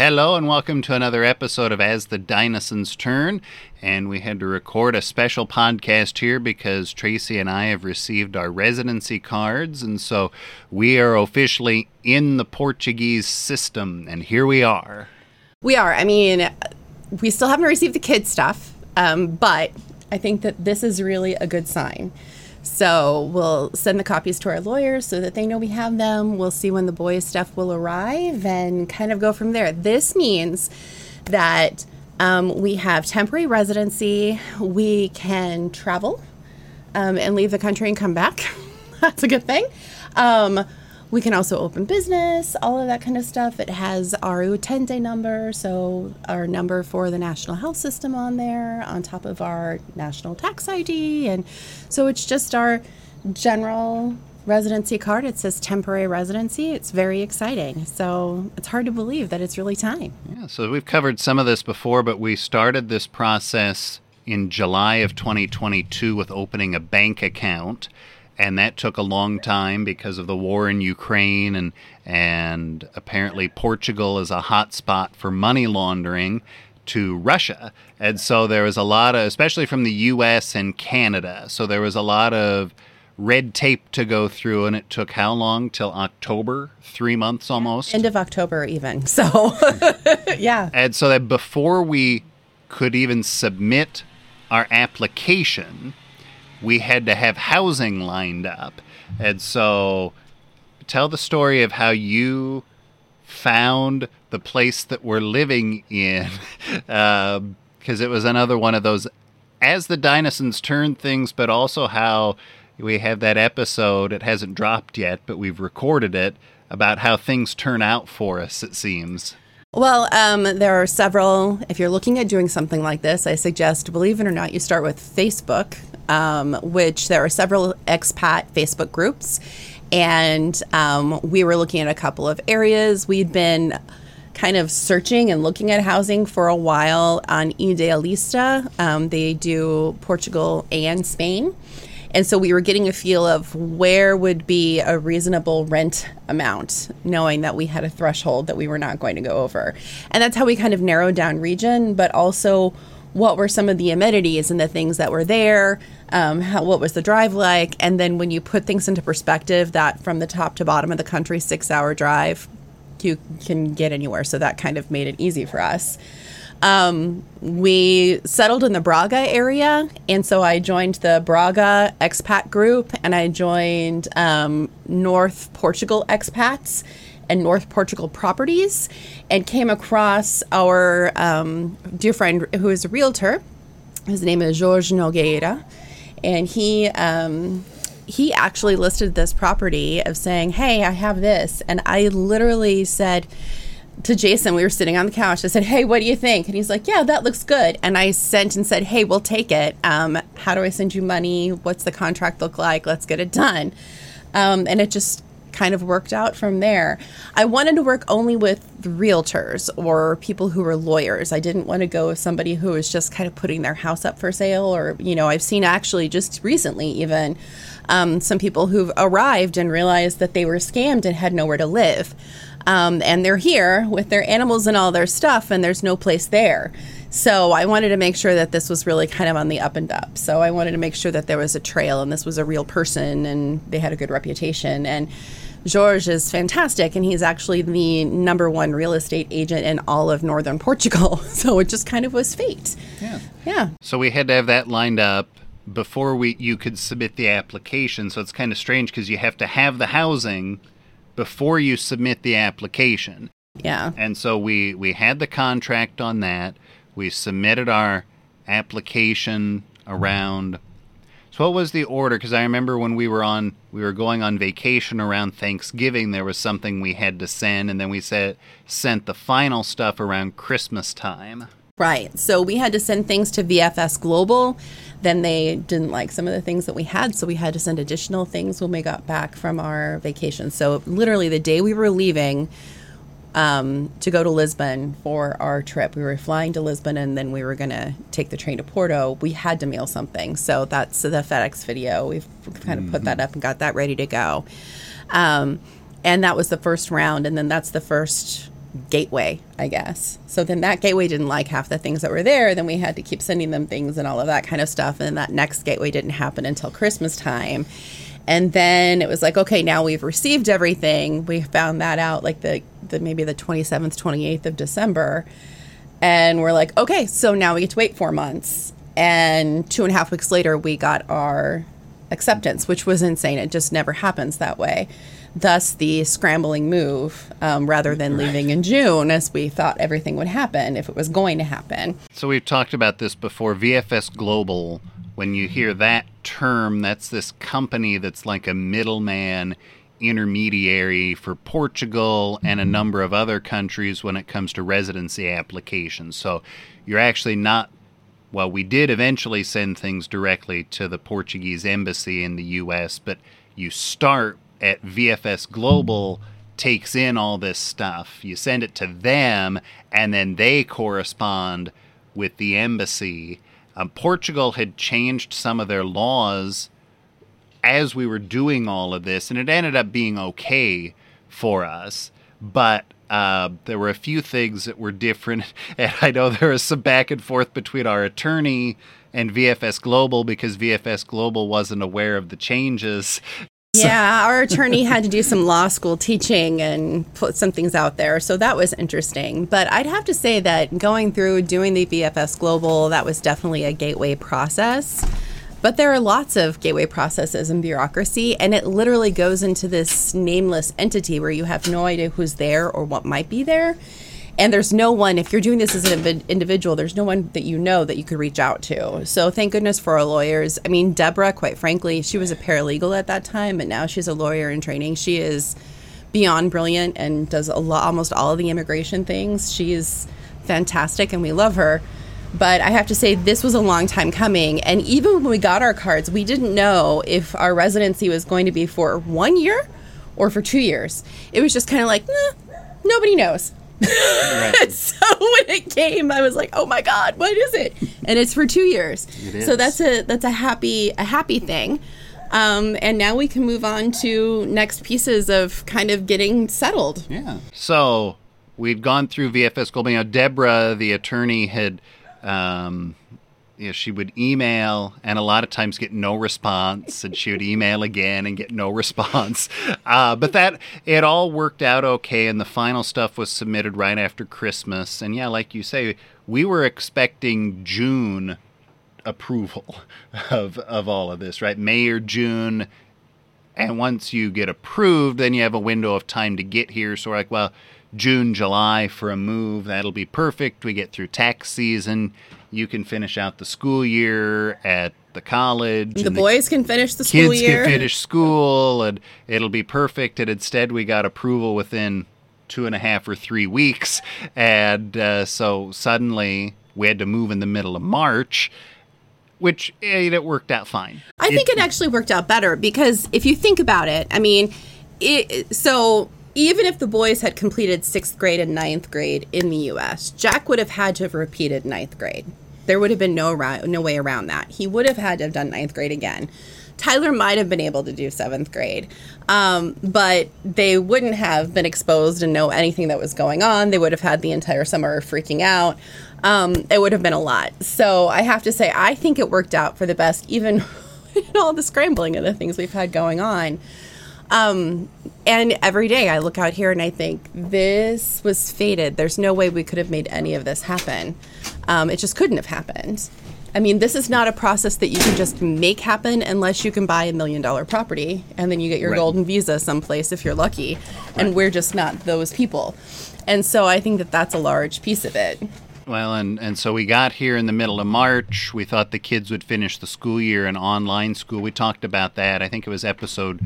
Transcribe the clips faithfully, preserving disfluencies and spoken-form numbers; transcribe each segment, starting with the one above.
Hello and welcome to another episode of As the Dynasons Turn, and we had to record a special podcast here because Tracy and I have received our residency cards, and so we are officially in the Portuguese system, and here we are. We are. I mean, we still haven't received the kid stuff, um, but I think that this is really a good sign. So we'll send the copies to our lawyers so that they know we have them. We'll see when the boys' stuff will arrive and kind of go from there. This means that um, we have temporary residency. We can travel um, and leave the country and come back. That's a good thing. Um, we can also open business, all of that kind of stuff. It has our utente number, so our number for the national health system on there, on top of our national tax I D. And so it's just our general residency card. It says temporary residency. It's very exciting. So it's hard to believe that it's really time. Yeah, so we've covered some of this before, but we started this process in July of twenty twenty-two with opening a bank account. And that took a long time because of the war in Ukraine, and and apparently Portugal is a hot spot for money laundering to Russia. And so there was a lot of, especially from the U S and Canada, so there was a lot of red tape to go through, and it took how long? Till October? Three months almost? End of October even. So, yeah. And so that before we could even submit our application, we had to have housing lined up. And so tell the story of how you found the place that we're living in, because um, it was another one of those As the Dynasons Turn things, but also how we have that episode, it hasn't dropped yet, but we've recorded it, about how things turn out for us, it seems. Well, um, there are several. If you're looking at doing something like this, I suggest, believe it or not, you start with Facebook. Um, which there are several expat Facebook groups, and um, we were looking at a couple of areas. We'd been kind of searching and looking at housing for a while on Idealista. Um, they do Portugal and Spain. And so we were getting a feel of where would be a reasonable rent amount, knowing that we had a threshold that we were not going to go over. And that's how we kind of narrowed down region, but also what were some of the amenities and the things that were there, um, how, what was the drive like, and then when you put things into perspective, that from the top to bottom of the country, six-hour drive, you can get anywhere, so that kind of made it easy for us. Um, we settled in the Braga area, and so I joined the Braga expat group, and I joined um, North Portugal expats and North Portugal properties, and came across our um, dear friend who is a realtor. His name is Jorge Nogueira, and he um, he actually listed this property of saying, hey, I have this. And I literally said to Jason, we were sitting on the couch, I said, hey, what do you think? And he's like, yeah, that looks good. And I sent and said, hey, we'll take it. Um, how do I send you money? What's the contract look like? Let's get it done. Um, and it just kind of worked out from there. I wanted to work only with realtors or people who were lawyers. I didn't want to go with somebody who was just kind of putting their house up for sale, or, you know, I've seen actually just recently even um, some people who've arrived and realized that they were scammed and had nowhere to live. Um, and they're here with their animals and all their stuff, and there's no place there. So I wanted to make sure that this was really kind of on the up and up. So I wanted to make sure that there was a trail and this was a real person and they had a good reputation. And Jorge is fantastic, and he's actually the number one real estate agent in all of northern Portugal. So it just kind of was fate. Yeah. Yeah. So we had to have that lined up before we you could submit the application. So it's kind of strange because you have to have the housing before you submit the application. Yeah. And so we, we had the contract on that. We submitted our application around, so what was the order? Because I remember when we were on, we were going on vacation around Thanksgiving, there was something we had to send, and then we said, sent the final stuff around Christmas time. Right. So we had to send things to V F S Global. Then they didn't like some of the things that we had, so we had to send additional things when we got back from our vacation. So literally the day we were leaving, Um, to go to Lisbon for our trip. We were flying to Lisbon, and then we were going to take the train to Porto. We had to mail something. So that's the FedEx video. We've kind of mm-hmm. put that up and got that ready to go. Um, and that was the first round. And then that's the first gateway, I guess. So then that gateway didn't like half the things that were there. Then we had to keep sending them things and all of that kind of stuff. And then that next gateway didn't happen until Christmas time. And then it was like, okay, now we've received everything. We found that out like the, the maybe the twenty-seventh, twenty-eighth of December. And we're like, okay, so now we get to wait four months. And two and a half weeks later, we got our acceptance, which was insane. It just never happens that way. Thus the scrambling move, um, rather than leaving in June, as we thought everything would happen if it was going to happen. So we've talked about this before. V F S Global, when you hear that term, that's this company that's like a middleman intermediary for Portugal and a number of other countries when it comes to residency applications. So you're actually not, well, we did eventually send things directly to the Portuguese embassy in the U S, but you start at V F S Global, takes in all this stuff. You send it to them, and then they correspond with the embassy. Um, Portugal had changed some of their laws as we were doing all of this, and it ended up being okay for us. But uh, there were a few things that were different, and I know there was some back and forth between our attorney and V F S Global because V F S Global wasn't aware of the changes. Yeah, our attorney had to do some law school teaching and put some things out there. So that was interesting. But I'd have to say that going through doing the V F S Global, that was definitely a gateway process. But there are lots of gateway processes and bureaucracy, and it literally goes into this nameless entity where you have no idea who's there or what might be there. And there's no one, if you're doing this as an individual, there's no one that you know that you could reach out to. So thank goodness for our lawyers. I mean, Deborah, quite frankly, she was a paralegal at that time, but now she's a lawyer in training. She is beyond brilliant and does a lot, almost all of the immigration things. She is fantastic, and we love her. But I have to say, this was a long time coming. And even when we got our cards, we didn't know if our residency was going to be for one year or for two years. It was just kind of like, nah, nobody knows. Right. So when it came, I was like, "Oh my God, what is it?" And it's for two years. It so that's a that's a happy a happy thing. Um, and now we can move on to next pieces of kind of getting settled. Yeah. So we'd gone through V F S Global. You know, Deborah, the attorney, had um, you know, she would email and a lot of times get no response, and she would email again and get no response. Uh, but that, it all worked out okay, and the final stuff was submitted right after Christmas. And yeah, like you say, we were expecting June approval of, of all of this, right? May or June. And once you get approved, then you have a window of time to get here. So we're like, well, June, July for a move, that'll be perfect. We get through tax season. You can finish out the school year at the college. The, the boys can finish the school kids year. Kids can finish school, and it'll be perfect. And instead, we got approval within two and a half or three weeks. And uh, so suddenly, we had to move in the middle of March, which it, it worked out fine. I it, think it actually worked out better because if you think about it, I mean, it, so... even if the boys had completed sixth grade and ninth grade in the U S, Jack would have had to have repeated ninth grade. There would have been no no way around that. He would have had to have done ninth grade again. Tyler might have been able to do seventh grade, um, but they wouldn't have been exposed and know anything that was going on. They would have had the entire summer freaking out. Um, it would have been a lot. So I have to say, I think it worked out for the best, even in all the scrambling of the things we've had going on. Um, and every day I look out here and I think, this was fated. There's no way we could have made any of this happen. Um, it just couldn't have happened. I mean, this is not a process that you can just make happen unless you can buy a million dollar property and then you get your right. golden visa someplace if you're lucky. Right. And we're just not those people. And so I think that that's a large piece of it. Well, and, and so we got here in the middle of March. We thought the kids would finish the school year in online school. We talked about that. I think it was episode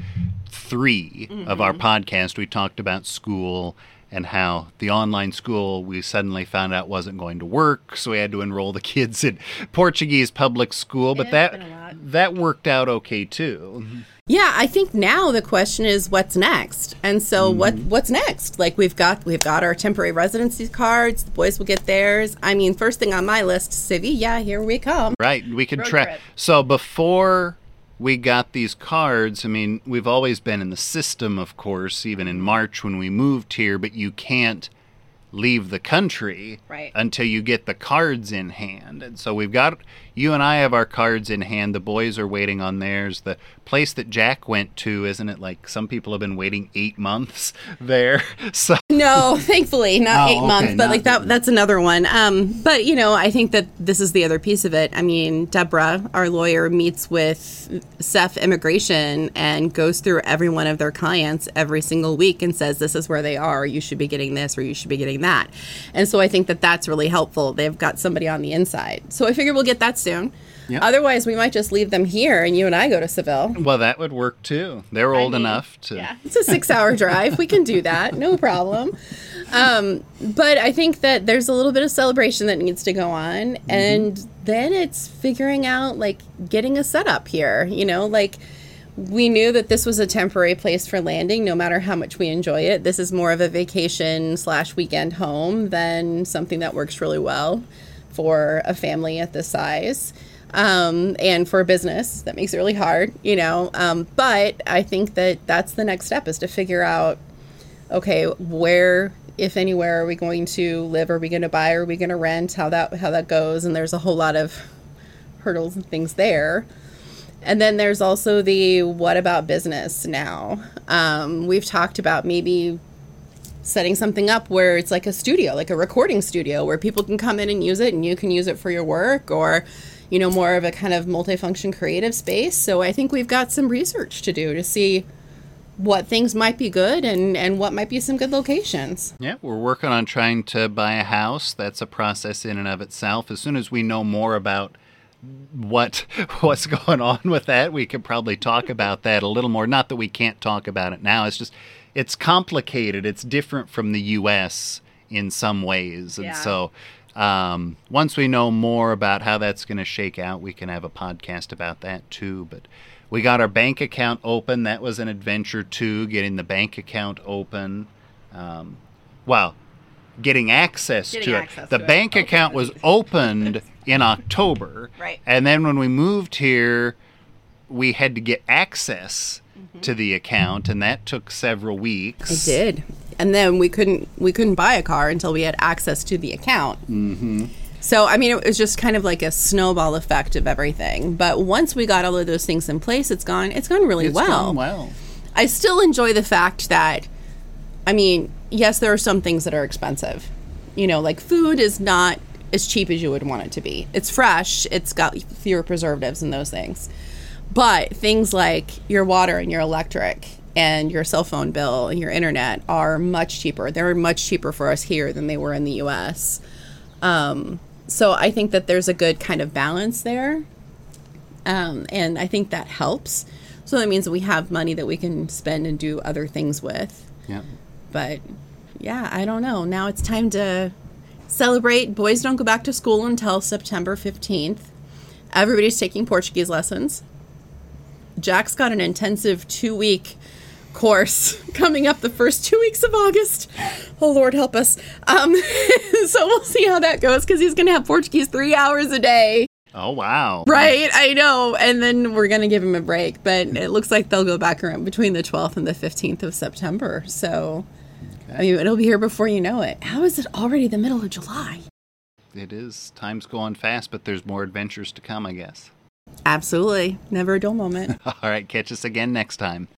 three mm-hmm. of our podcast. We talked about school and how the online school we suddenly found out wasn't going to work, so we had to enroll the kids in Portuguese public school. But that that worked out okay too. Yeah, I think now the question is what's next, and so mm-hmm. what what's next? Like we've got we've got our temporary residency cards. The boys will get theirs. I mean, first thing on my list, civvy. Yeah, here we come. Right, we can track. So before we got these cards, I mean, we've always been in the system, of course, even in March when we moved here, but you can't leave the country right. until you get the cards in hand. And so we've got, you and I have our cards in hand. The boys are waiting on theirs. The place that Jack went to, isn't it like some people have been waiting eight months there? So no, thankfully not oh, eight okay, months, but like that, that's another one. Um, but you know, I think that this is the other piece of it. I mean, Deborah, our lawyer, meets with S E F Immigration and goes through every one of their clients every single week and says, this is where they are. You should be getting this, or you should be getting that. And so I think that that's really helpful. They've got somebody on the inside. So I figure we'll get that soon. Yep. Otherwise, we might just leave them here and you and I go to Seville. Well, that would work too. They're I old mean, enough to. Yeah, it's a six hour drive. We can do that. No problem. Um, but I think that there's a little bit of celebration that needs to go on. Mm-hmm. And then it's figuring out, like, getting a setup here, you know, like, we knew that this was a temporary place for landing, no matter how much we enjoy it. This is more of a vacation slash weekend home than something that works really well for a family at this size. Um, and for a business, that makes it really hard, you know. Um, but I think that that's the next step, is to figure out, okay, where, if anywhere, are we going to live? Are we going to buy? Are we going to rent? How that, how that goes. And there's a whole lot of hurdles and things there. And then there's also the what about business now? Um, we've talked about maybe setting something up where it's like a studio, like a recording studio, where people can come in and use it and you can use it for your work, or, you know, more of a kind of multifunction creative space. So I think we've got some research to do to see what things might be good and, and what might be some good locations. Yeah, we're working on trying to buy a house. That's a process in and of itself. As soon as we know more about what what's going on with that, we could probably talk about that a little more. Not that we can't talk about it now. It's just, it's complicated. It's different from the U S in some ways. And yeah. so um, once we know more about how that's going to shake out, we can have a podcast about that too. But we got our bank account open. That was an adventure too, getting the bank account open. Um, wow. Getting access getting to access it. To the it. bank open. account was opened in October. Right. And then when we moved here, we had to get access mm-hmm. to the account, and that took several weeks. It did. And then we couldn't we couldn't buy a car until we had access to the account. Mm-hmm. So, I mean, it was just kind of like a snowball effect of everything. But once we got all of those things in place, it's gone it's gone really it's well. Gone well. I still enjoy the fact that, I mean, yes, there are some things that are expensive. You know, like food is not as cheap as you would want it to be. It's fresh. It's got fewer preservatives and those things. But things like your water and your electric and your cell phone bill and your internet are much cheaper. They're much cheaper for us here than they were in the U S. Um, so I think that there's a good kind of balance there. Um, and I think that helps. So that means that we have money that we can spend and do other things with. Yeah. But yeah, I don't know. Now it's time to celebrate. Boys don't go back to school until September fifteenth. Everybody's taking Portuguese lessons. Jack's got an intensive two-week course coming up the first two weeks of August. Oh, Lord, help us. Um, so we'll see how that goes, because he's going to have Portuguese three hours a day. Oh, wow. Right, I know. And then we're going to give him a break. But it looks like they'll go back around between the twelfth and the fifteenth of September. So... I mean, it'll be here before you know it. How is it already the middle of July? It is. Time's going fast, but there's more adventures to come, I guess. Absolutely. Never a dull moment. All right. Catch us again next time.